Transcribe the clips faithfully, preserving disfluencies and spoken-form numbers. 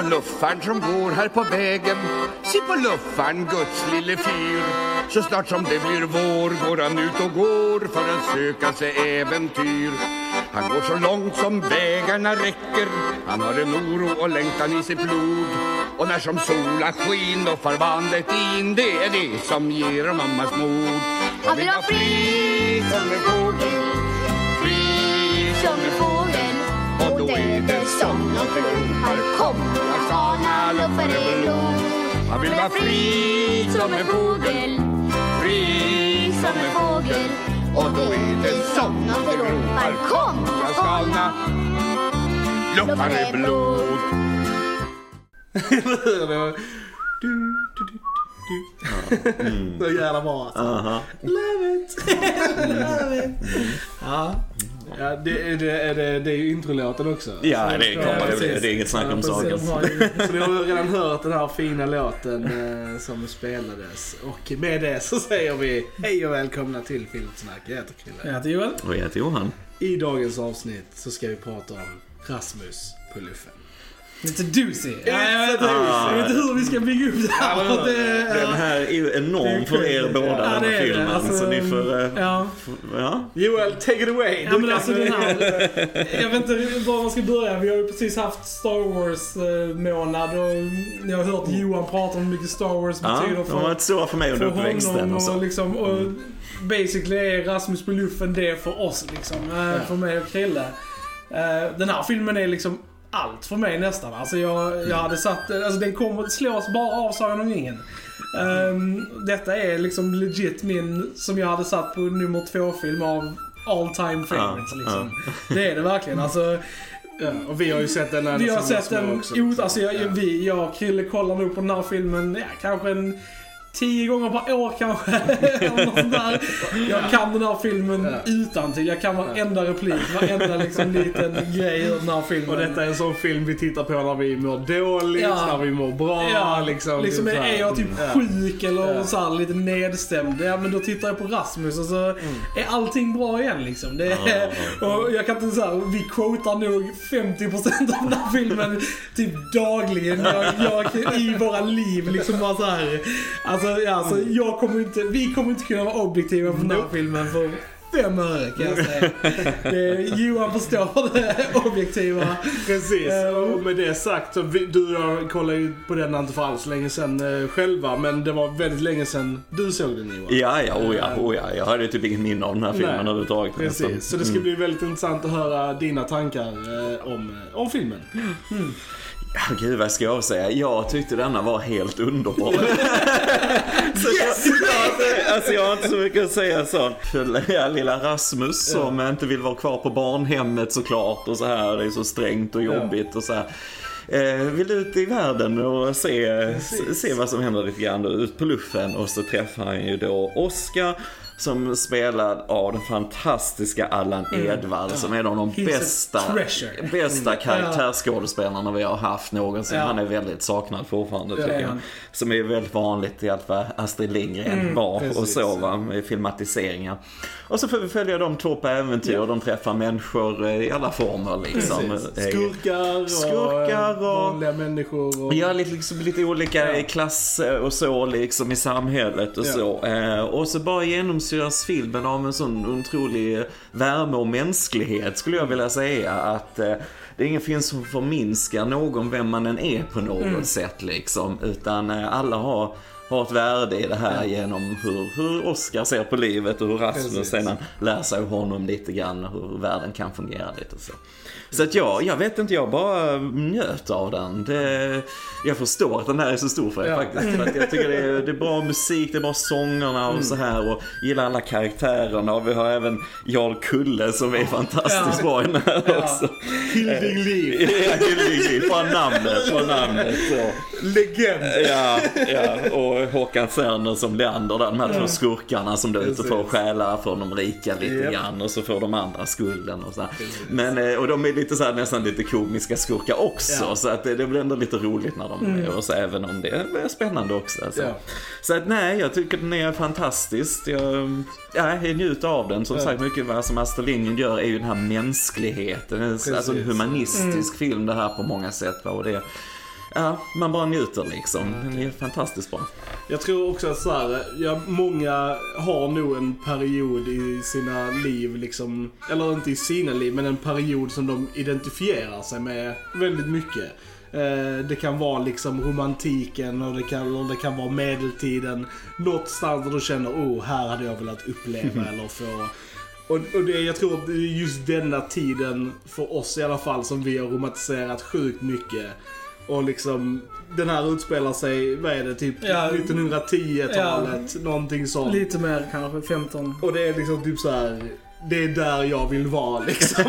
på luffan som går här på vägen. Se på luffan, Guds lille fyr. Så snart som det blir vår går han ut och går för att söka sig äventyr. Han går så långt som vägarna räcker. Han har en oro och längtan i sitt blod. Och när som sola skin och förvandlet in, det är det som ger mammas mod. Han vill ha fri som en fågel, fri som en fågel. Och då är det som någon förlumpar. Kom, jag sana luffar i blod. Han vill ha fri som en fågel, fri som en fågel. Och då är det som någon förlumpar. Kom, jag sana luffar i blod. Mm. Så jävla bra alltså. Uh-huh. Love it. Love it. Ja. Ja, det, det, det, det är ju introlåten också. Ja, det, det, det, det är inget snack om saken. Så ni har redan hört den här fina låten eh, som spelades. Och med det så säger vi hej och välkomna till Filmsnack. Jag heter Kulle. Jag heter Joel. Och jag heter Johan. I dagens avsnitt så ska vi prata om Rasmus på luffen. Lite doozy. Ja, jag vet, ah. jag vet inte hur vi ska bygga upp det här. Ja, det, det, den här är ju enorm för er båda, ja, den här filmen. Alltså, så ni får... Ja. Ja. Joel, take it away. Ja, men alltså, den här, jag vet inte var man ska börja. Vi har ju precis haft Star Wars-månad. Och jag har hört Johan prata om hur mycket Star Wars ja, betyder för, det var ett så för mig under uppväxten. Och, och, liksom, och mm. basically är Rasmus på luffen det för oss. Liksom, ja. För mig och Krille. Den här filmen är liksom... allt för mig nästan. Alltså jag, jag hade satt, alltså den kommer att slås bara av Sagan om ringen. Um, detta är liksom legit min, som jag hade satt på nummer två film av all time favorites ja, liksom. Ja. Det är det verkligen. Alltså ja, och vi har ju sett den här vi har sett den också. Jo, alltså jag, ja. vi, jag och Krille kollar nog på den här filmen, ja, kanske en tio gånger per år kanske. Där. Jag kan den här filmen ja. utan till. Jag kan varenda replik, varenda liksom liten grej i den här filmen. Och detta är en sån film vi tittar på när vi mår dåligt, ja. när vi mår bra. Ja. Liksom, liksom typ är jag typ ja. sjuk eller ja. så här, lite nedstämd. Ja, men då tittar jag på Rasmus och så mm. är allting bra igen. Liksom. Det är, ja, ja. Och jag kan inte så här, vi quotar nog femtio procent av den här filmen typ dagligen. Jag, jag, i våra liv liksom bara så här. Alltså, Ja, så jag kommer inte, vi kommer inte kunna vara objektiva på den här filmen för fem öre kan jag säga. Det, Johan förstår det objektiva. Precis, och med det sagt så vi, du och jag kollade ju på den inte för alls länge sedan själva, men det var väldigt länge sedan du såg den, Johan. Ja, ja, oh ja, oh ja. Jag hade ju typ inget minne av den här filmen Nej. överhuvudtaget. Precis, nästan. Så det ska mm. bli väldigt intressant att höra dina tankar om, om filmen. Mm. Gud, vad ska jag säga? Jag tyckte denna var helt underbar. Så yes! jag, alltså jag har inte så mycket att säga så. Lilla Rasmus som ja. inte vill vara kvar på barnhemmet såklart och så här, det är så strängt och jobbigt ja. och så här. Eh, vill ut i världen och se, se vad som händer lite grann ut på luffen, och så träffar han ju då Oskar som spelad av den fantastiska Allan Edwall mm. som är en av de He's bästa bästa mm. karaktärsskådespelarna vi har haft någonsin. Yeah. Han är väldigt saknad fortfarande yeah. tycker jag. Som är väldigt vanligt i alla fall Astrid Lindgren mm. var Precis. och så va, med filmatiseringar. Och så får vi följa de två på äventyr yeah. och de träffar människor i alla former liksom. Precis. Skurkar och, Skurkar och vanliga människor och... Ja, lite, liksom, lite olika yeah. klasser och så liksom i samhället och yeah. så. Eh, och så bara genom syras filmen av en sån otrolig värme och mänsklighet skulle jag vilja säga, att eh, det är ingen film som förminskar någon vem man än är på något mm. sätt liksom, utan eh, alla har, har ett värde i det här mm. genom hur, hur Oscar ser på livet och hur Rasmus sedan lär sig honom lite grann hur världen kan fungera lite så. Så att jag, jag vet inte, jag bara njöt av den. Det, jag förstår att den här är så stor för er ja. faktiskt. För att jag tycker det är, det är bra musik, det är bra sångerna och mm. så här. Och gillar alla karaktärerna. Och vi har även Jarl Kulle som är fantastiskt ja. bra i den här ja. också. Hilding Liv. Ja, Hilding Liv. Från namnet, från namnet. Så. Legend. Ja, ja, och Håkan Serner som Leander. De här två skurkarna som då ute får stjäla från de rika lite yep. grann. Och så får de andra skulden och så här. Men, och de är lite så här, nästan lite komiska skurkar också ja. så att det, det blir ändå lite roligt när de mm. är, och så även om det är spännande också alltså. ja. Så att nej, jag tycker den är fantastisk. Jag, jag njuter av den som ja. sagt mycket. Vad som Astrid Lindgren gör är ju den här mänskligheten. Precis. Alltså en humanistisk mm. film det här på många sätt va? Och det ja, man bara njuter liksom. Mm. Den är fantastiskt bra. Jag tror också att så här, ja, många har nog en period i sina liv liksom, eller inte i sina liv, men en period som de identifierar sig med väldigt mycket. Det kan vara liksom romantiken, och det kan, och det kan vara medeltiden. Någonstans där du känner, oh, här hade jag velat uppleva eller få. Och, och det, jag tror att just denna tiden för oss i alla fall, som vi har romantiserat sjukt mycket. Och liksom, den här utspelar sig, vad är det, typ ja, nittonhundratio-talet, ja, någonting sånt. Lite mer kanske, femton. Och det är liksom typ så här. Det är där jag vill vara liksom.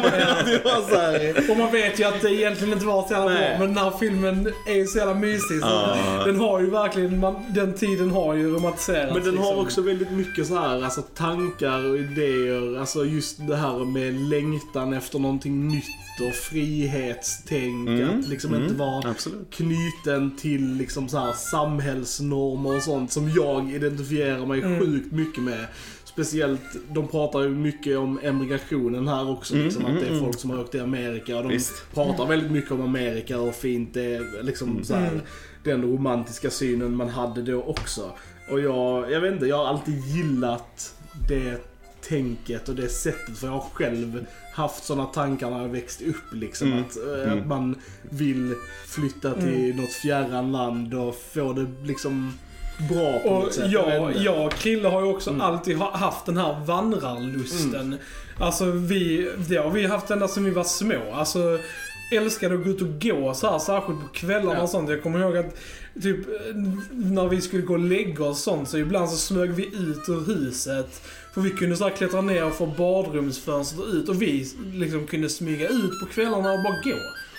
Det var så här. Och man vet ju att det egentligen inte var så jävla bra, men den här filmen är så jävla mysig så uh. den har ju verkligen man, den tiden har ju romantiserats. Men den liksom har också väldigt mycket så här, alltså tankar och idéer, alltså just det här med längtan efter någonting nytt och frihetstänk, mm. att liksom mm. inte vara absolut knuten till liksom så här samhällsnormer och sånt som jag identifierar mig mm. sjukt mycket med. Speciellt, de pratar ju mycket om emigrationen här också, mm, liksom, mm, att det är folk som har åkt till Amerika. Och de visst. pratar väldigt mycket om Amerika och fint det är liksom mm. så här, den romantiska synen man hade då också. Och jag, jag vet inte, jag har alltid gillat det tänket och det sättet, för jag har själv haft såna tankar när jag växt upp liksom, mm. att, mm. att man vill flytta till mm. något fjärran land och få det liksom bra på något sätt. Jag, jag Krille har ju också mm. alltid haft den här vandrarlusten. Mm. Alltså vi, det har vi haft ända som vi var små. Alltså älskade att gå ut och gå så här, särskilt på kvällarna ja. och sånt. Jag kommer ihåg att typ när vi skulle gå och lägga oss sånt, så ibland så smög vi ut ur huset. För vi kunde så här klättra ner från badrumsfönstret ut, och vi liksom kunde smyga ut på kvällarna och bara gå.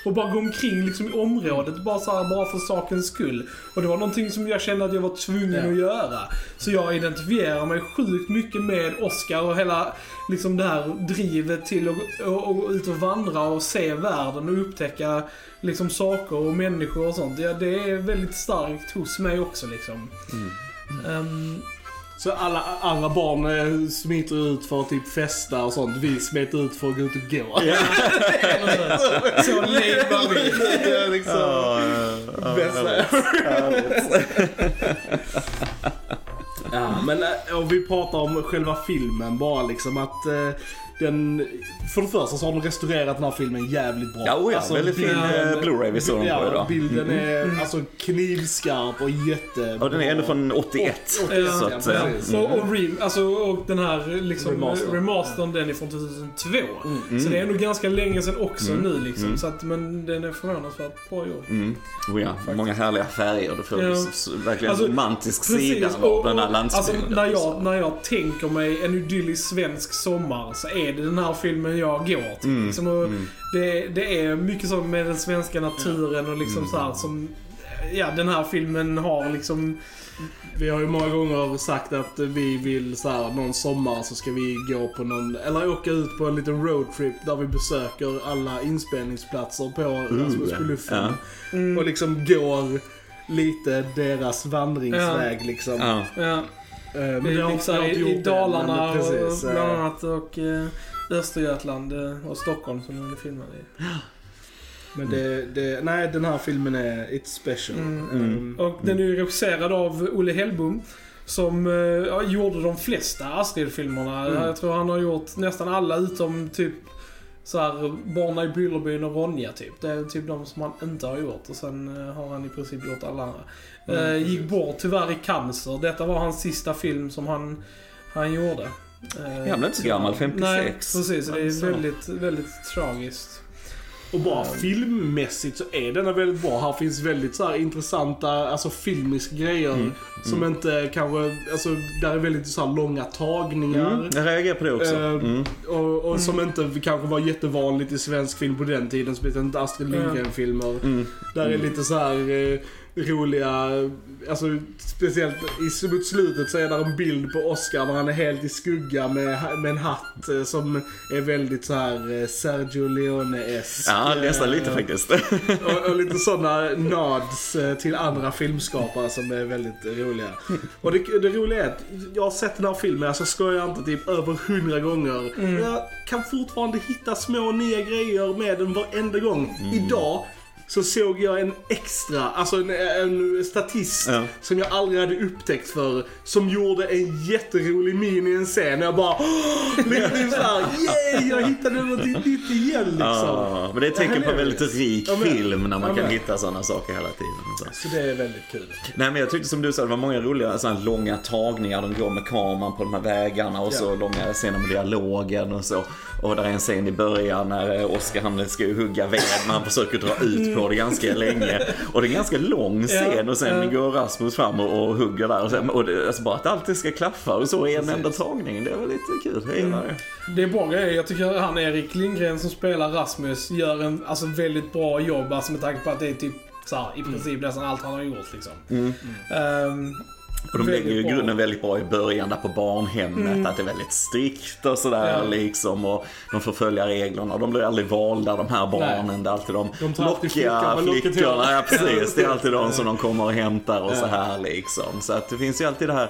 Och bara gå omkring liksom i området, bara så här, bara för sakens skull. Och det var någonting som jag kände att jag var tvungen ja. att göra. Så jag identifierar mig sjukt mycket med Oscar och hela liksom det här drivet till att och, och, och ut och vandra och se världen och upptäcka liksom saker och människor och sånt. Ja, det är väldigt starkt hos mig också liksom. Mm. Mm. Um, Så alla andra barn smiter ut för att typ festa och sånt. Vi smiter ut för att gå ut och gå. Yeah. så så lever vi. Det är liksom oh, uh, bästa. ja, men om vi pratar om själva filmen bara liksom att den, för det första så har de restaurerat den här filmen jävligt bra. Ja, oh ja, alltså, väldigt fin Blu-ray vi såg den på idag. Bilden är mm. alltså knivskarp och jättebra. Ja, den är ändå från åttioett. åttioett så att, ja, mm. så, och, re, alltså, och den här liksom, remaster. remastern, den är från tjugohundratvå. Mm. Mm. Så det är nog ganska länge sedan också mm. nu liksom. Mm. Så att, men den är förvånansvärt bra i år. Mm. Oh ja, mm, många härliga färger. Det får ja. verkligen alltså, en romantisk precis, sida och, och, av den här landsbygden. Alltså, när, jag, när jag tänker mig en idyllisk svensk sommar så är det den här filmen jag går till. Mm, liksom, och mm. det, det är mycket som med den svenska naturen och liksom mm. så här, som ja, den här filmen har liksom. Vi har ju många gånger sagt att vi vill så här, någon sommar så ska vi gå på någon, eller åka ut på en liten roadtrip där vi besöker alla inspelningsplatser på mm. Rasmus på luffen. Ja. Mm. Och liksom går lite deras vandringsväg ja. liksom. Ja. Ja. Men det är också i, i Dalarna det, precis, och bland annat och Östergötland och Stockholm som den filmen är. Men det, det, nej, den här filmen är it's special. Mm. Mm. Och den är ju regisserad av Olle Hellbom, som ja, gjorde de flesta Astrid-filmerna. Mm. Jag tror han har gjort nästan alla utom typ så här Barnen i Bullerbyn och Ronja typ. Det är typ de som han inte har gjort, och sen har han i princip gjort alla andra. Mm. Gick bort tyvärr i cancer. Detta var hans sista film som han, han gjorde. Ja, men inte så gammal, femtiosex. Nej, precis. Det är väldigt, väldigt tragiskt. Och bara mm. filmmässigt så är den väldigt bra. Här finns väldigt så här intressanta, alltså filmiska grejer mm. som mm. inte kanske, alltså där är väldigt så här långa tagningar. Mm. Jag reagerar på det också. Eh, mm. Och, och som mm. inte kanske var jättevanligt i svensk film på den tiden, som heter inte Astrid Lindgren filmer. Mm. Mm. Där är lite så här eh, roliga, alltså speciellt i mot slutet så är där en bild på Oscar där han är helt i skugga med, med en hatt som är väldigt så här Sergio Leone-esk. Ja, nästan lite faktiskt. Och, och lite sådana nods till andra filmskapare som är väldigt roliga. Och det, det roliga är att jag har sett den här filmen, alltså skojar inte, typ över hundra gånger. Mm. Jag kan fortfarande hitta små nya grejer med den varenda gång. Mm. Idag så såg jag en extra, alltså en, en statist ja. som jag aldrig hade upptäckt för, som gjorde en jätterolig min i en scen. Jag bara, liksom så här, yeah, jag hittade något nytt igen liksom. Ja, men det är ett tecken på en väldigt rik ja, men, film när man ja, kan hitta sådana saker hela tiden. Så. så det är väldigt kul. Nej, men jag tyckte som du sa, det var många roliga sådana långa tagningar, de går med kameran på de här vägarna och ja. så långa scener med dialogen och så. Och där är en scen i början när Oskar Hamlet ska hugga ved, man försöker dra ut på det ganska länge. Och det är en ganska lång scen och sen går Rasmus fram och, och hugger där. Och, sen, och det, alltså bara att allt ska klaffa och så i en enda tagning, det var lite kul. Hej, mm. Det är bra grejer. Jag tycker att han Erik Lindgren som spelar Rasmus gör en alltså, väldigt bra jobb, alltså, med tanke på att det är typ så här, i princip mm. nästan allt han har gjort liksom. Mm. Mm. Um, Och de lägger ju grunden väldigt bra i början där på barnhemmet, mm. att det är väldigt strikt och sådär ja. liksom, och de får följa reglerna och de blir aldrig valda, de här barnen. Nej. Det är alltid de, de lockiga flickorna, ja, precis, det är alltid de som de kommer och hämtar och ja. så här liksom. Så att det finns ju alltid det här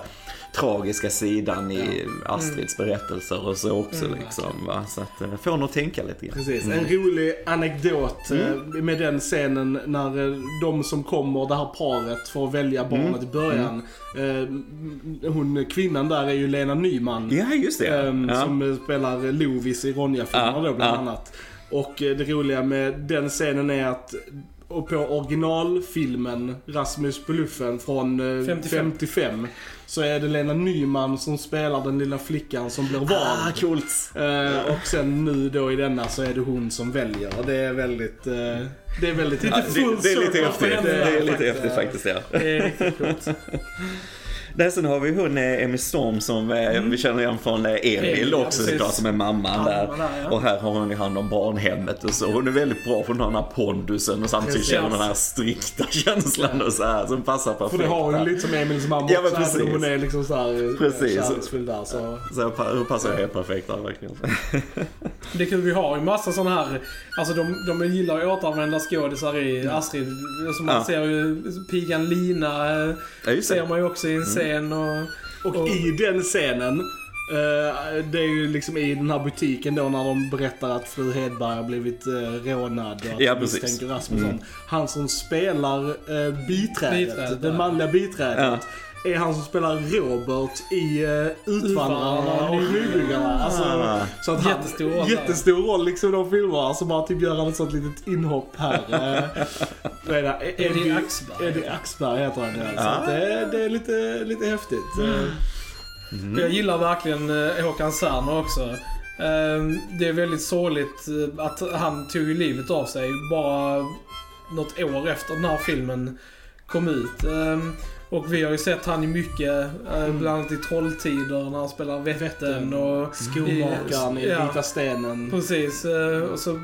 tragiska sidan ja. i Astrids mm. berättelser och så också mm. liksom, va? Så att får nog tänka lite grann. Precis, en mm. rolig anekdot mm. med den scenen när de som kommer, det här paret, får välja barnet mm. i början. Mm. Hon, kvinnan där är ju Lena Nyman. Ja, just det. Äm, ja. Som spelar Lovis i Ronja-filmer ja. då bland ja. annat. Och det roliga med den scenen är att och på originalfilmen Rasmus på luffen från femtiofem så är det Lena Nyman som spelar den lilla flickan som blir vald. Ah, coolt. Eh, och sen nu då i denna så är det hon som väljer. Och det är väldigt eh, det är väldigt ja, det, det är lite häftigt. Det är lite häftigt faktiskt, ja. Det är riktigt coolt. Där sen har vi hon Emil Storm som mm. vi känner igen från Emil också, ja, såklart, som är mamman där. där ja. Och här har hon ju hand om barnhemmet och så. Hon är väldigt bra för den här pondusen och samtidigt precis. känner den här strikta känslan och så här som passar perfekt. För det har hon lite som Emils mamma ja, också, hon är liksom så här kärleksfull där. Så, så hon passar helt perfekt där verkligen. Det kan vi ha en massa sådana här, alltså de, de gillar ju att återanvända skådisar i mm. Astrid. Som man ja. ser ju pigan Lina ja, ser man ju också i en scen. Mm. Och, och, och i den scenen eh, det är ju liksom i den här butiken då när de berättar att fru Hedberg har blivit eh, rånad och att ja, misstänker Rasmusson. Mm. Han som spelar eh, biträdet, biträdet, den manliga biträdet ja. är han som spelar Robert i eh, Utvandrarna och Nybyggarna. Alltså, ja. så att han, jättestor, roll, jättestor roll liksom de filmar, så bara typ gör han ett sånt litet inhopp här. Eh, Eddie Axberg. Eddie Axberg heter han det. Så det, det är lite, lite häftigt. Mm. Mm. Jag gillar verkligen Håkan Serner också. Det är väldigt sorgligt att han tog livet av sig bara något år efter den här filmen kom ut. Och vi har ju sett han i mycket, mm. bland annat i Trolltider när han spelar Vätten och Skomakaren i, i ja, Vita stenen. Precis, och så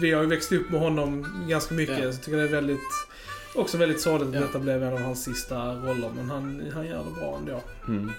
vi har ju växt upp med honom ganska mycket, ja. så jag tycker det är väldigt, också väldigt sorgligt att ja. detta blev en av hans sista roller, men han, han gör det bra ändå. Mm.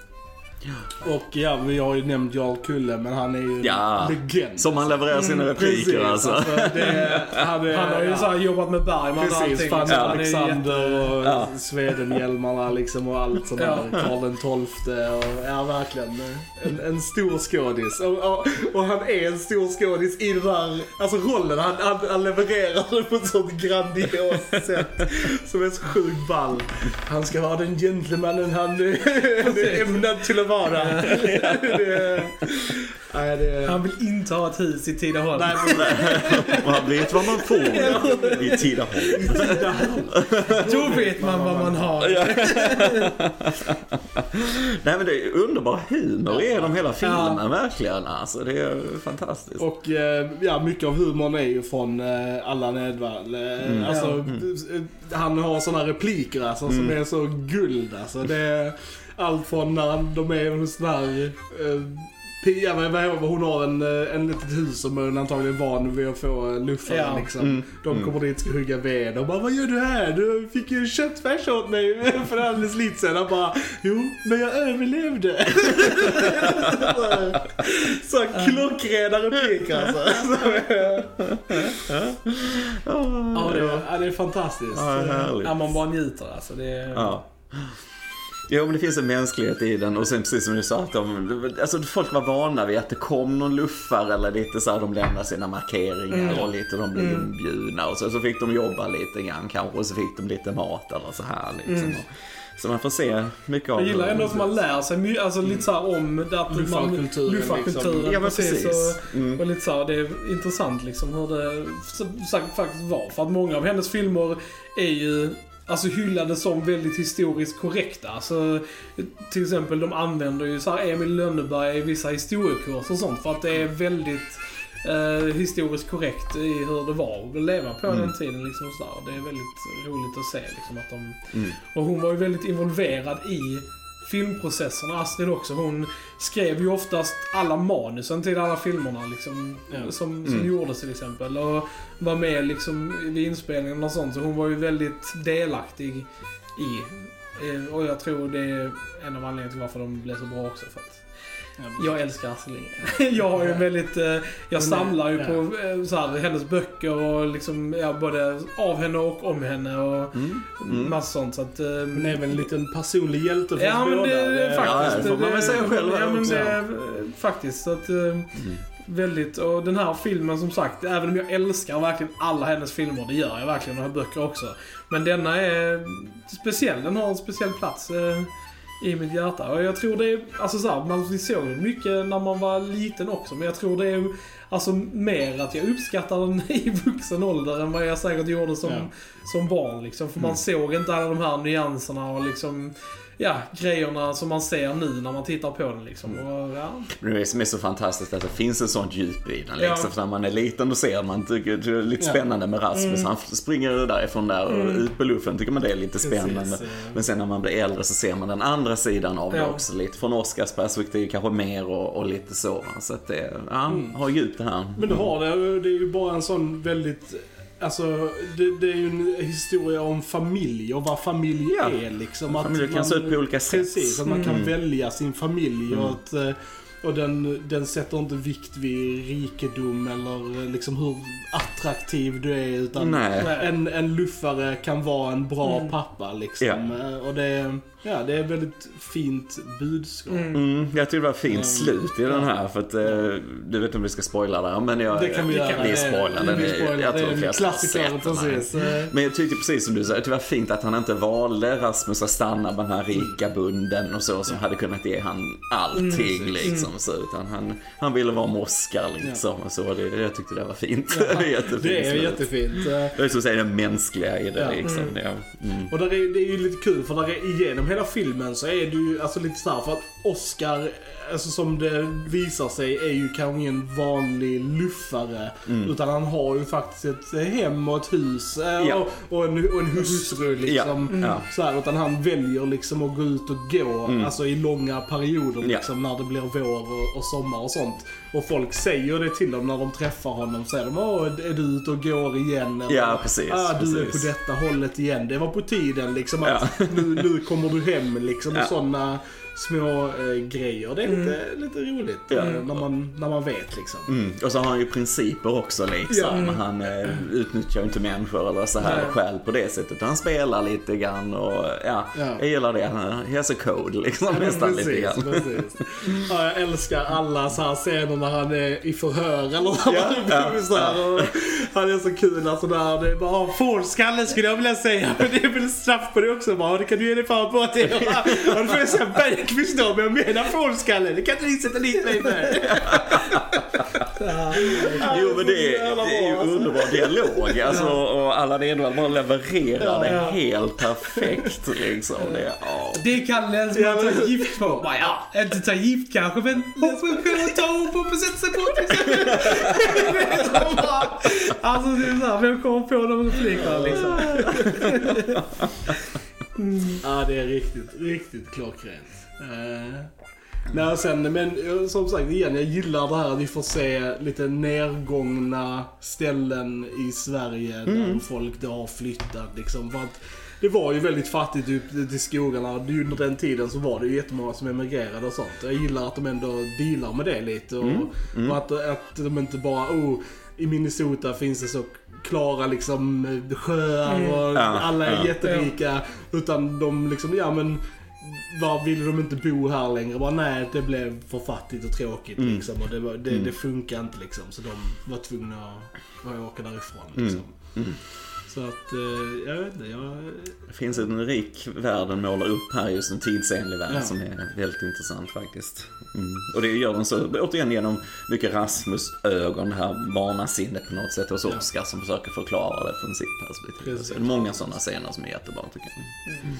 Ja. Och ja, vi har ju nämnt Jarl Kulle, men han är ju ja. legend. Som han levererar sina repliker mm, alltså. alltså det, han, är, han har ju ja. så här jobbat med Bergman och allting. Fan, ja. Alexander jätte... och ja. Swedenhjälmarna liksom och allt sånt där. Karl den tolfte och ja, verkligen en, en stor skådis. Och, och, och han är en stor skådis i den här, alltså rollen. Han, han, han levererar på ett sånt grandios sätt som är så sjukt ball. Han ska vara den gentlemannen han är ämnad till att vara. det, nej, det... Han vill inte ha ett hus i Tidaholm. Nej, men han vet vad man får i Tidaholm. I Tidaholm. Då vet man vad man har. Nej, men det är underbara humor genom hela filmen, ja. verkligen. Alltså, det är fantastiskt. Och ja, mycket av humorn är ju från Allan Edwall. Mm. Alltså, mm. Han har såna repliker alltså, som mm. är så guld. Alltså, det är... Allt från när de är hos den här eh, Pia, hon har en, en litet hus som hon antagligen är van vid att få luffa ja. liksom. mm. De kommer dit och ska hugga ved och bara, vad gör du här? Du fick ju köttfärs åt mig för alldeles lite sedan. Han bara, jo, men jag överlevde. Så klockredare pek alltså. Ja, det är fantastiskt. Ja, man bara njuter alltså. Det är... Ja. Jo, men det finns en mänsklighet i den. Och sen precis som du sa att de, alltså, folk var vana vid att det kom någon luffar eller lite så här, de lämnade sina markeringar mm. och lite de blev mm. inbjudna och så, så fick de jobba lite grann kanske, och så fick de lite mat eller så här liksom. mm. Så man får se mycket av. Jag gillar ändå att man lär sig, alltså lite så här om det att luffarkulturen, man, luffarkulturen liksom. Ja, precis. precis. Och, mm. och lite så här, det är intressant liksom hur det faktiskt var, för att många av hennes filmer är ju alltså hyllade som väldigt historiskt korrekta. Alltså, till exempel de använder ju så här Emil Lönneberg i vissa historiekurser och sånt, för att det är väldigt eh, historiskt korrekt i hur det var att leva på mm. den tiden liksom, så där. Det är väldigt roligt att se liksom, att de, mm. och hon var ju väldigt involverad i filmprocessen, Astrid också. Hon skrev ju oftast alla manusen till alla filmerna liksom, mm. som, som mm. gjordes till exempel, och var med liksom vid inspelningen och sånt, så hon var ju väldigt delaktig i, och jag tror det är en av anledningarna till varför de blev så bra också, för att jag älskar Astrid Lindgren. Jag har ju väldigt jag samlar ju på så här, hennes böcker och liksom, ja, både av henne och om henne och mm. Mm. massa sånt, så att hon är väl en liten personlig hjälte för ja, båda. Det, det, faktiskt, ja, det, det, man säga själv ja, men det är faktiskt så att mm. väldigt, och den här filmen som sagt, även om jag älskar verkligen alla hennes filmer, det gör jag verkligen, och har böcker också, men denna är speciell, den har en speciell plats i mitt hjärta. Och jag tror det är alltså så här, man såg mycket när man var liten också, men jag tror det är alltså mer att jag uppskattar den i vuxen ålder än vad jag säkert gjorde som, ja. som barn liksom, för mm. man såg inte alla de här nyanserna och liksom, ja, grejerna som man ser nu när man tittar på den liksom. Och, ja. Det är som är så fantastiskt att det finns en sån djup i den liksom, ja. för när man är liten då ser man, tycker det är lite spännande med Rasmus, mm. han springer därifrån där och mm. ut på luffen, tycker man det är lite spännande. Precis, ja. Men sen när man blir äldre så ser man den andra sidan av det ja. också, lite från Oscars perspektiv kanske mer och, och lite så, så att det, ja, mm. har djup det här. Men du har det, det är ju bara en sån väldigt, alltså det, det är ju en historia om familj och vad familj ja. är liksom, att familj kan man, se ut på olika sätt. Precis, att mm. man kan välja sin familj mm. och, att, och den, den sätter inte vikt vid rikedom eller liksom hur attraktiv du är, utan en, en luffare kan vara en bra mm. pappa liksom, ja. och det, ja, det är väldigt fint budskap. Mm, jag tycker det var fint mm. slut i den här, för att eh, du vet om vi ska spoila där, men jag, det kan vi, jag, vi spoila den. Jag tror det är klassiker precis. Men jag tyckte precis som du sa, det var fint att han inte valde Rasmus att stanna med den här rika bunden och så, som ja. hade kunnat ge han allting mm, liksom mm. så, utan han han ville vara Oscar liksom, ja. och så det, jag tyckte det var fint. Ja, jättefint. Det är jättefint. Det är så att säga det mänskliga i det ja. liksom. Mm. Ja. Mm. Och där är, det är ju lite kul, för där är igenom hela filmen så är du alltså lite så här, för att Oscar, alltså som det visar sig, är ju kanske ingen vanlig luffare, mm. utan han har ju faktiskt ett hem och ett hus ja. och, och, en, och en hustru liksom, ja. mm. så här, utan han väljer liksom att gå ut och gå mm. alltså i långa perioder liksom, ja. när det blir vår och, och sommar och sånt, och folk säger det till dem när de träffar honom, säger de, åh, är du ute och går igen? Eller, ja, precis. Ah, du precis. är på detta hållet igen, det var på tiden liksom, att ja. nu, nu kommer du hem liksom, och ja. sådana små eh, grejer. Det är lite, mm. lite roligt ja. när, man, när man vet liksom. Mm. Och så har han ju principer också liksom. Ja. Han eh, utnyttjar inte människor eller så här själv på det sättet. Han spelar lite grann och ja, ja. jag gillar det. Han är så code liksom, ja, nästan precis, lite grann. Precis. Ja, jag älskar alla så här scener när han är i förhör eller något. Ja. Ja. Så här, och han är så kul alltså, där det är bara fårskalle skulle jag vilja säga, men det är väl straff på det också bara. Det kan du ge dig fan på att det. Han får så här, jag förstår, men jag menar folkskalle. Det kan inte sätta dit mig med. Jo, men det är, det är ju underbar dialog alltså, och Allan Edwall bara levererar ja, det ja. helt perfekt liksom. Det, oh. det kan läns man ta gift på. Bara, ja, inte ta gift kanske, men hoppas kunna ta upp och sätta sig på till alltså det är så här, vem kommer på de replikerna liksom. Mm. Ja, det är riktigt, riktigt klockrent. Uh, nej, sen, men som sagt igen, jag gillar det här att vi får se lite nedgångna ställen i Sverige mm. där folk då har flyttat liksom, för att det var ju väldigt fattigt ute i skogarna under den tiden, så var det ju jättemånga som emigrerade och sånt. Jag gillar att de ändå dealar med det lite och, mm. Mm. och att, att de inte bara oh, i Minnesota finns det så klara liksom sjöar och mm. alla är ja, jätterika ja. utan de liksom, ja men var, ville de inte bo här längre? Bara, nej, det blev för fattigt och tråkigt mm. liksom, och det, var, det, mm. det funkar inte liksom, så de var tvungna att åka därifrån liksom. Mm. Mm. Så att, jag vet inte, jag... Det finns en rik världen målar upp här, just en tidsenlig värld ja. som är väldigt intressant faktiskt. Mm. Och det gör de så, återigen genom mycket Rasmus-ögon, det här barnasinnet på något sätt hos Oskar ja. som försöker förklara det från sitt perspektiv. Det är många sådana scener som är jättebra tycker jag. Mm.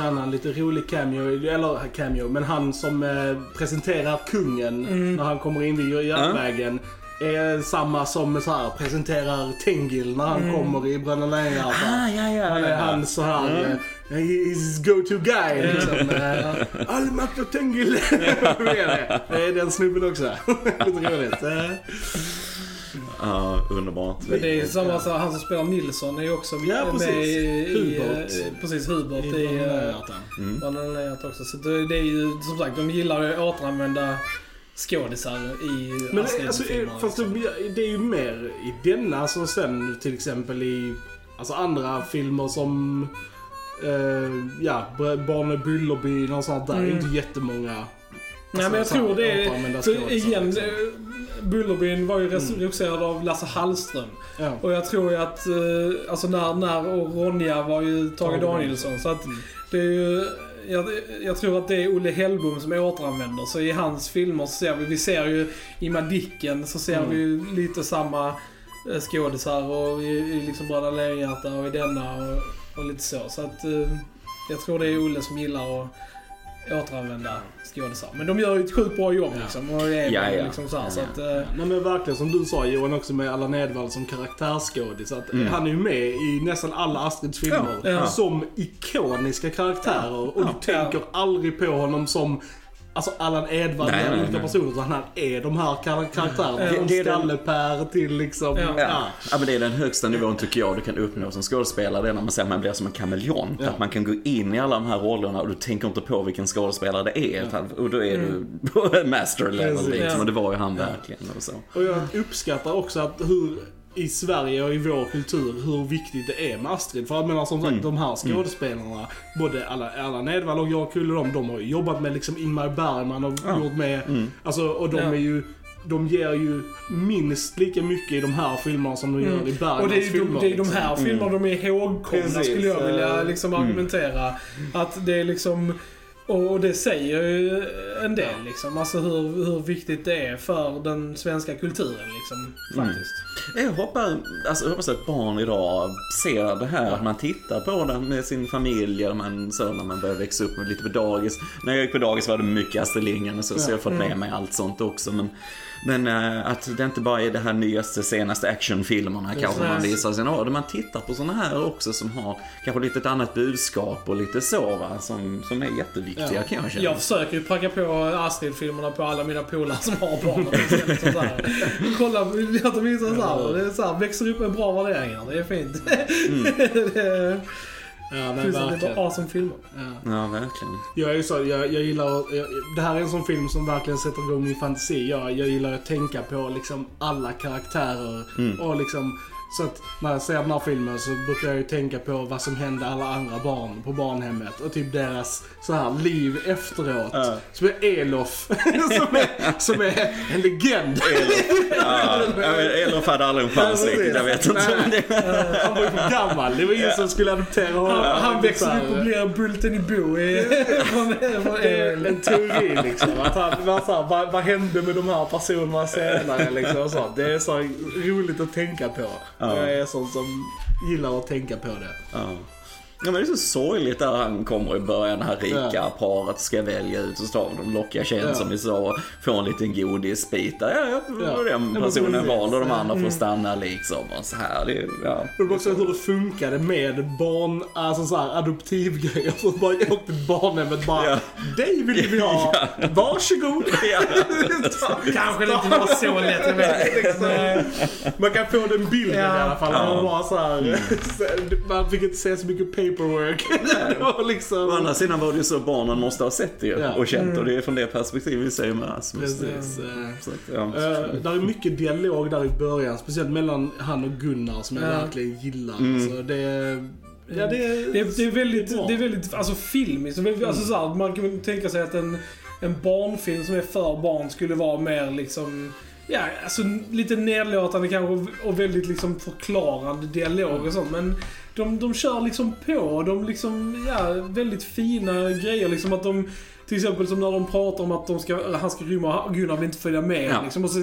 En annan lite rolig cameo, eller cameo, men han som eh, presenterar kungen mm. när han kommer in vid järnvägen. Ja. Är samma som så här, presenterar Tengil när han mm. kommer i Bröderna Lejonhjärta. Ah, ja, ja, han är ja. han så här mm. uh, his go-to guy mm. liksom. uh, Allmakt och Tengil. Det är den snubben också. Lite roligt. uh. Ja, underbart. Men det är samma så han som spelar Nilsson är ju också ja, med precis. i Hubert. I, precis Hubert i, i Bröderna Lejonhjärta också. Så det, det är ju som sagt, de gillar att återanvända skådisar i men det, alltså, fast det, det är ju mer i denna som sen till exempel i alltså andra filmer som eh, ja, Barnen i Bullerbyn och sånt där mm. det är inte jättemånga. Nej, men jag tror det är igen liksom. Bullerbyn var ju regisserad mm. av Lasse Hallström ja. och jag tror ju att alltså när, när och Ronja var ju Tage Danielsson, så att mm. det är ju Jag, jag tror att det är Olle Hellbom som återanvänder. Så i hans filmer så ser vi, vi ser ju i Madicken så ser mm. vi ju lite samma skådisar och i, i liksom Bröderna Lejonhjärta och i denna och, och lite så. Så att jag tror det är Olle som gillar att återanvända skådisar. Men de gör ju ett sjukt bra jobb liksom. Och det är ja, ja. liksom så här, ja, ja. Så att, ja. Nej, men verkligen som du sa Johan också med Allan Edwall som karaktärsskådis. Så att mm. han är ju med i nästan alla Astrids filmer ja, ja. som ikoniska karaktärer. Ja, och ja, du ja. tänker aldrig på honom som... Alltså Allan Edwall nej, är nej, inte personer utan han är de här karaktärerna ja, från Stallepär till liksom ja. Ja. ja men det är den högsta nivån tycker jag du kan uppnå som skådespelare, när man säger att man blir som en kameleont ja. att man kan gå in i alla de här rollerna och du tänker inte på vilken skådespelare det är ja. och då är mm. du på master level liksom, och det var ju han ja. verkligen och, så. Och jag uppskattar också att hur i Sverige och i vår kultur hur viktigt det är med Astrid. För jag menar som sagt, mm. de här skådespelarna mm. både Allan Edwall och Jarl Kulle, de, de har ju jobbat med liksom Ingmar Bergman och ja. gjort med, mm. alltså, och de ja. är ju de ger ju minst lika mycket i de här filmerna som de gör mm. i Bergmans och det är, filmer. Det är de här mm. filmerna de är ihågkomna precis, skulle jag vilja liksom mm. argumentera. Att det är liksom, och det säger ju en del liksom, alltså hur, hur viktigt det är för den svenska kulturen liksom, faktiskt. Mm. Jag hoppas, alltså, jag hoppas att barn idag ser det här, att man tittar på den med sin familj eller man, så när man börjar växa upp med lite på dagis. När jag gick på dagis var det mycket Astrid Lindgren och så, ja. så jag har fått med mig allt sånt också, men Men äh, att det inte bara är det här nyaste, senaste actionfilmerna kanske man visar sig. Ja, man tittar på sådana här också som har kanske lite ett annat budskap och lite så va, som, som är jätteviktiga ja. kan jag känna. Jag försöker ju packa på Astrid-filmerna på alla mina polare som har barn. Kolla, jag tar minst såhär. Det är såhär, växer upp med bra värderingar, det är fint. Mm. det är... Ja, men det var awesome film. Ja. ja, verkligen. Jag är ju så jag, jag gillar jag, det här är en sån film som verkligen sätter igång min fantasi. Jag jag gillar att tänka på liksom alla karaktärer mm. och liksom, så att när jag ser den här filmen så brukar jag ju tänka på vad som hände alla andra barn på barnhemmet och typ deras så här liv efteråt. Uh. Som är Elof som, är, som är en legend. Elof, ja. Elof hade aldrig en chans, jag vet inte. uh, han var ju för gammal, det var ingen som skulle adoptera honom. Han, han växte upp och blev bulten i bo. En teori liksom. Att han, man, så här, vad, vad hände med de här personerna senare? Liksom, så. Det är så här, roligt att tänka på. Ja. Jag är sån som gillar att tänka på det. Ja. Ja, men det är så sorgligt där han kommer i början, det här rika ja. paret ska välja ut och ta de lockiga tjejen ja. som vi sa, få en liten godisbit där. Ja, ja, den ja. personen ja, valde de andra ja. får stanna liksom och så här. Det är, ja. Och också hur det funkade med barn, alltså så här adoptivgrejer som bara åkte barnen med bara, ja. dig vill vi ha, ja. varsågod. Ja. Kanske det inte var så lätt att man kan få den bilden ja. i alla fall. Ja. Man, bara så här, mm. man fick inte se så mycket pengar paperwork. liksom... Å andra sidan var det ju så barnen måste ha sett det ja. och känt, mm. och det är från det perspektivet vi säger med Rasmus. Ja. Uh, där är mycket dialog där i början, speciellt mellan han och Gunnar som jag ja. verkligen gillar. Mm. Alltså, det, Ja, det, är, det, är, det är väldigt, det är väldigt alltså, filmiskt. Mm. Alltså, så här, man kan tänka sig att en, en barnfilm som är för barn skulle vara mer liksom, ja, alltså, lite nedlåtande kanske och väldigt liksom, förklarande dialog mm. och sånt. Men de, de kör liksom på, de liksom, ja, väldigt fina grejer. Liksom att de, till exempel som när de pratar om att de ska, han ska rymma och Gunnar vill inte följa med. Ja. Liksom, och så,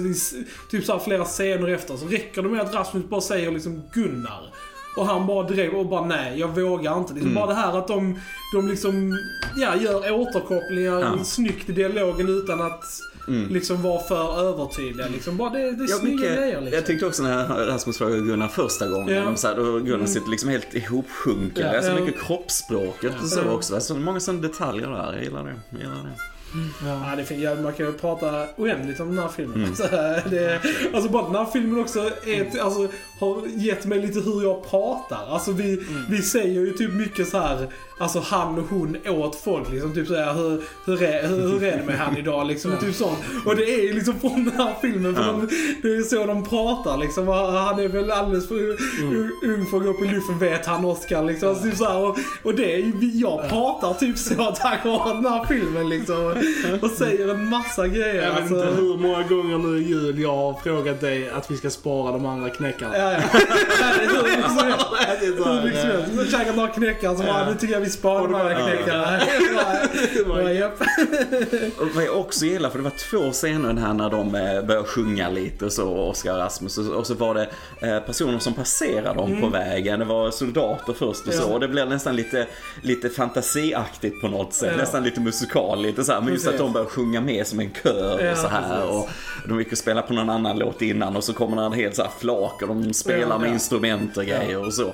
typ så här, flera scener efter så räcker det med att Rasmus bara säger liksom, Gunnar. Och han bara drev och bara nej, jag vågar inte. Liksom mm. Bara det här att de, de liksom, ja, gör återkopplingar ja. Snyggt i dialogen utan att mm. liksom vara för övertydliga. Liksom. Bara det, det är jag snygga mycket, grejer. Liksom. Jag tyckte också när Rasmus frågade Gunnar första gången. Ja. De så här, och Gunnar mm. sitter liksom helt ihopsjunken. Ja, det är så ja. mycket kroppsspråket ja. Och så också. Så många sådana detaljer där. Jag gillar det. Jag gillar det. Mm. Ja. Ja, det fin- ja, man kan ju prata oändligt om den här filmen mm. så här, det, alltså bara den här filmen också är, mm. alltså, har gett mig lite hur jag pratar. Alltså vi, mm. vi säger ju typ mycket så här. Alltså han och hon åt folk liksom, typ såhär, hur, hur, är, hur, hur är det med han idag liksom, ja. Typ sånt. Och det är liksom från den här filmen för ja. de, det är så de pratar liksom. Han är väl alldeles för mm. ung för att gå upp i luffen, vet han Oscar liksom, alltså, typ såhär, och, och det är jag pratar typ så tack vare den här filmen liksom, och säger en massa grejer. Jag vet alltså. inte hur många gånger nu i jul jag har frågat dig att vi ska spara de andra knäckarna. Ja, ja. Hur liksom helst så käkar några knäckar som ja. tycker jag vi sparar de andra knäckarna. Vad jag också gillar, för det var två scener här när de började sjunga lite och så, Oskar och Rasmus, och så var det personer som passerade dem mm. på vägen. Det var soldater först och så, och det blev nästan lite, lite fantasiaktigt på något sätt, ja. nästan lite musikaliskt och så här. Men just att de börjar sjunga med som en kör och så här, ja, och de gick och spela på någon annan låt innan och så kommer den helt så här flak och de spelar ja, ja. med instrument och grejer och så.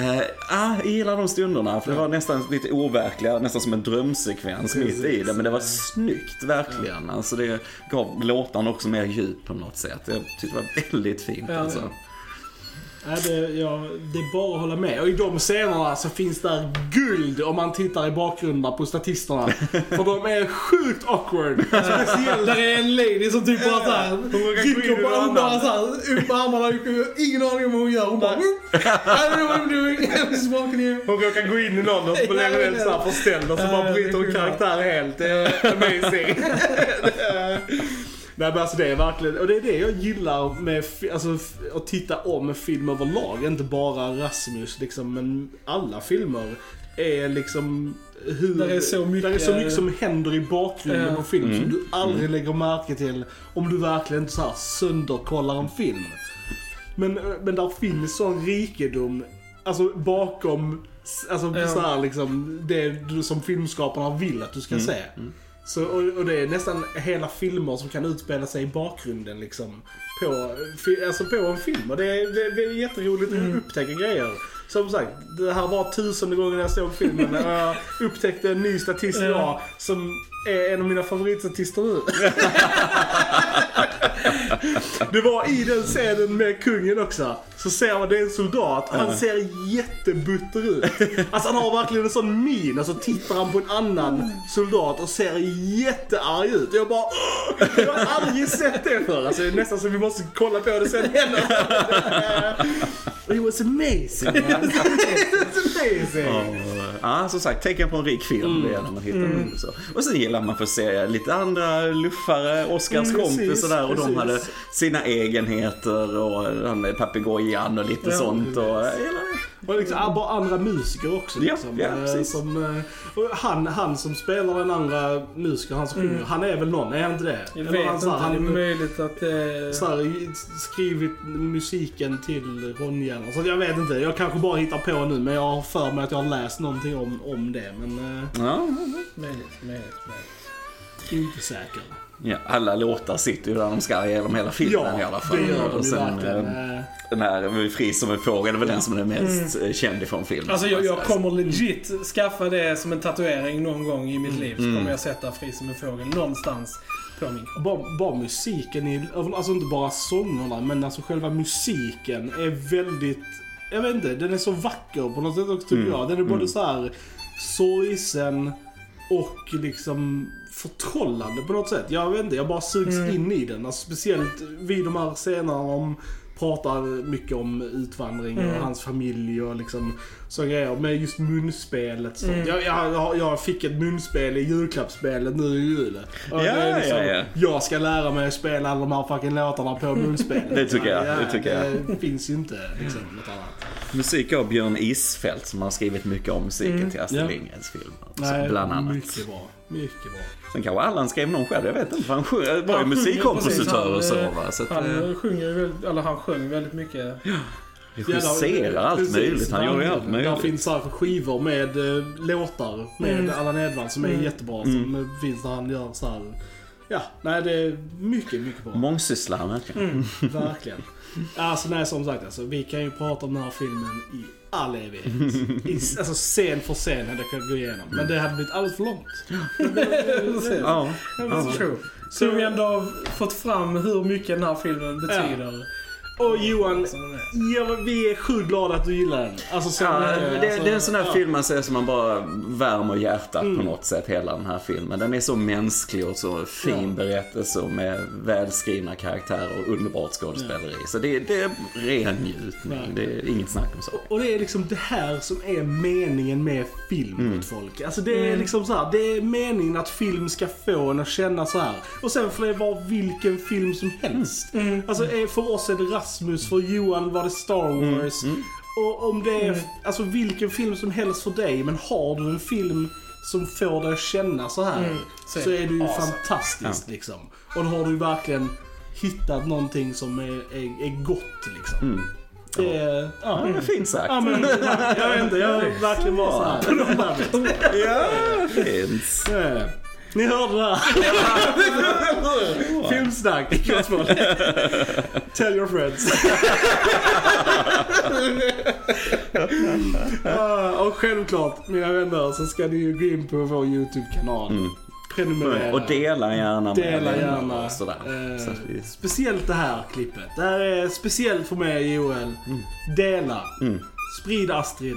Eh, ah, jag gillar de stunderna, för det var nästan lite overkliga, nästan som en drömsekvens mitt i det, men det var snyggt verkligen. Ja. Alltså det gav låtarna också mer djup på något sätt. Jag tyckte det var väldigt fint ja, alltså. Ja. Ja, det, ja, det är bara att hålla med. Och i de scenerna så finns där guld om man tittar i bakgrunden på statisterna. För de är sjukt awkward. Speciellt där är en lady som typ bara såhär rycker på armarna såhär, upp på armarna, ingen aning om vad hon gör. Hon bara I don't know what I'm doing, I'm just walking here. Hon råkar gå in i någon och så blir hon helt såhär förställd och så bara bryter hon karaktär helt. Det är amazing. Nej, men alltså det är verkligen, och det är det jag gillar med alltså, att titta om en film överlag, inte bara Rasmus liksom, men alla filmer är liksom hur, där är så mycket, där är så mycket som händer i bakgrunden på äh, film mm, som du aldrig mm. lägger märke till om du verkligen inte så här sönderkollar en film, men, men där finns sån rikedom alltså bakom alltså, äh. så här, liksom, det du som filmskaparna vill att du ska mm, se mm. Så, och, och det är nästan hela filmer som kan utspela sig i bakgrunden liksom, på, alltså på en film. Och det är, det, det är jätteroligt att upptäcka mm. grejer. Som sagt, det här var tusende gånger jag såg filmen. Och jag upptäckte en ny statist idag ja. som är en av mina favoritstatister nu. Det var i den scenen med kungen också. Så ser man, det är en soldat. Han ser jättebutter ut. Alltså han har verkligen en sån min. Alltså tittar han på en annan soldat och ser jättearg ut. Jag bara, åh! Jag har aldrig sett det förr. Alltså nästan så vi måste kolla på det sen heller. It was amazing. It was amazing. Oh. Ja, som sagt, tänker på en rik film mm. när man hittar mm. den så. Och sen gillar man för att se lite andra luffare, Oscars mm, kompis och där, och precis. De hade sina egenheter och papegojan och lite ja, sånt och, och och liksom mm. bara andra musiker också liksom. Ja, ja, som, han, han som spelar den andra musiker, han som sjunger, mm. han är väl någon, är inte det? Jag vet han, inte, han är möjligt att eh... här, skrivit musiken till Ronja, så jag vet inte, jag kanske bara hittar på nu, men jag har för mig att jag har läst någonting om, om det, men eh... ja, möjligt, möjligt, möjligt. Inte säker. Ja, alla låtar sitter ju där de ska genom hela filmen ja, i alla fall. Det och sen eh, den här Fri som en fågel, det var den som är mest mm. känd ifrån filmen. Alltså jag, jag kommer legit skaffa det som en tatuering någon gång i mitt mm. liv, så kommer jag sätta Fri som en fågel någonstans på min kropp. Bara, bara musiken, i, alltså inte bara sångerna, men alltså själva musiken är väldigt, jag vet inte, den är så vacker på något sätt också tycker mm. jag. Den är mm. både så här sorgsen och liksom förtrollande på något sätt. Jag vet inte, jag bara sugs mm. in i den. Alltså speciellt vid de här scenerna om pratar mycket om utvandring mm. och hans familj och liksom så grejer. Men just munspelet. Mm. Jag, jag, jag fick ett munspel i julklappsspelet nu i julen. Ja, liksom, ja, ja. Jag ska lära mig att spela alla de här fucking låtarna på munspelet. Det tycker jag. Ja, det tycker jag. Det finns ju inte liksom, något annat. Musik av Björn Isfelt som har skrivit mycket om musiken mm. till Astrid ja. Lindgrens film. Nej, bland annat. Mycket bra. Mycket bra. Sen kanske Allan skrev någon själv, jag vet inte, för han sjunger, var ju musikkompositör och så va. Så att, han sjunger väldigt, eller han sjöng väldigt mycket. Ja, regisserar ja, allt precis, möjligt, han gör ju allt möjligt. Det finns här skivor med äh, låtar med mm. Allan Edwall som är mm. jättebra, som mm. finns där han gör så här. Ja, nej det är mycket, mycket bra. Mångsysslare verkligen. Mm, verkligen. Alltså nej, som sagt, alltså, vi kan ju prata om den här filmen i all evighet. I, alltså scen för scen hade jag kunnat gå igenom. Men det hade blivit alldeles för långt. Ja, ja. Så vi ändå har fått fram hur mycket den här filmen betyder. Ja. Och Johan, ja, vi är sjukt glada att du gillar den. Alltså, så ja, mycket, det, alltså, det är en sån här ja. film man ser som man bara värmer hjärtat mm. på något sätt, hela den här filmen. Den är så mänsklig och så fin ja. berättelse med välskrivna karaktärer och underbart skådespeleri. Ja. Så det, det är ren njutning, ja. det är inget snack om saker. Och det är liksom det här som är meningen med film mm. åt folk. Alltså det är mm. liksom så här, det är meningen att film ska få en att känna så här. Och sen får det vara vilken film som helst. Mm. Mm. Alltså för oss är det rast. För Johan var det Star Wars mm. Mm. Och om det är mm. alltså vilken film som helst för dig, men har du en film som får dig känna så här mm. så, så är det ju awesome. fantastiskt ja. liksom. Och då har du verkligen hittat någonting som är, är, är gott liksom. mm. Det är, ja, mm. det är fint sagt. Ja, men, jag vet inte, jag vill verkligen vara så här. Ja, fint. Ja. Ni hörde det här. Filmsnack. Tell your friends. uh, och självklart, mina vänner, så ska ni ju gå in på vår YouTube-kanal. Mm. Prenumerera. Och dela gärna. Dela gärna. Och sådär. Uh, så vi... Speciellt det här klippet. Det här är speciellt för mig, Joel. Mm. Dela. Mm. Sprid Astrid.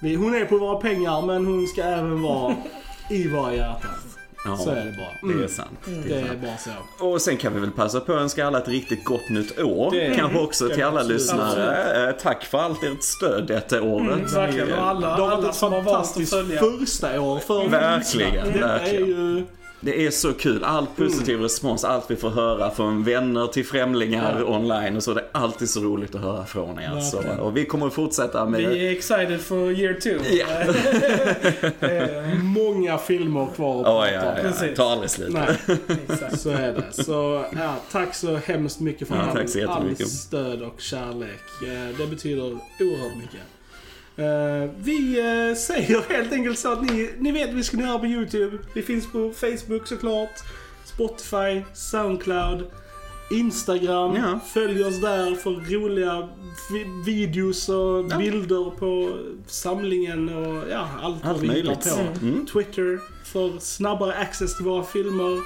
Hon är på våra pengar, men hon ska även vara i våra hjärtan. Ja, så är det bara. Mm. Det är sant. Mm. Det är, sant. Det är bara så. Och sen kan vi väl passa på att önska alla ett riktigt gott nytt år. Det kanske också till alla absolut. lyssnare. Absolut. Tack för allt ert stöd detta året. Mm, verkligen. Och alla, de har alla som har varit första år för verkligen, mm. verkligen. Det är ju... Det är så kul, allt positiv mm. respons, allt vi får höra från vänner till främlingar ja. online och så. Det är alltid så roligt att höra från er alltså. Och vi kommer att fortsätta med... Vi är excited for year two. Ja. Många filmer kvar att prata. Oh, ja, ja. Ta aldrig slut. Så är det. Så, ja, tack så hemskt mycket för ja, all, all stöd och kärlek. Det betyder oerhört mycket. Uh, vi uh, säger helt enkelt så att ni, ni vet vi ska göra på YouTube. Vi finns på Facebook såklart, Spotify, Soundcloud, Instagram. Ja. Följ oss där för roliga vi- videos och ja. bilder på samlingen och ja, allt, allt möjligt på mm. Twitter för snabbare access till våra filmer.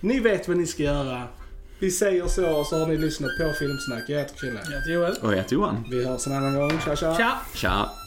Ni vet vad ni ska göra. Vi säger så, och så har ni lyssnat på Filmsnack. Jag heter Krille. Jag heter Joel. Och jag heter Johan. Vi hörs en annan gång. Tja, tja. Tja. Tja.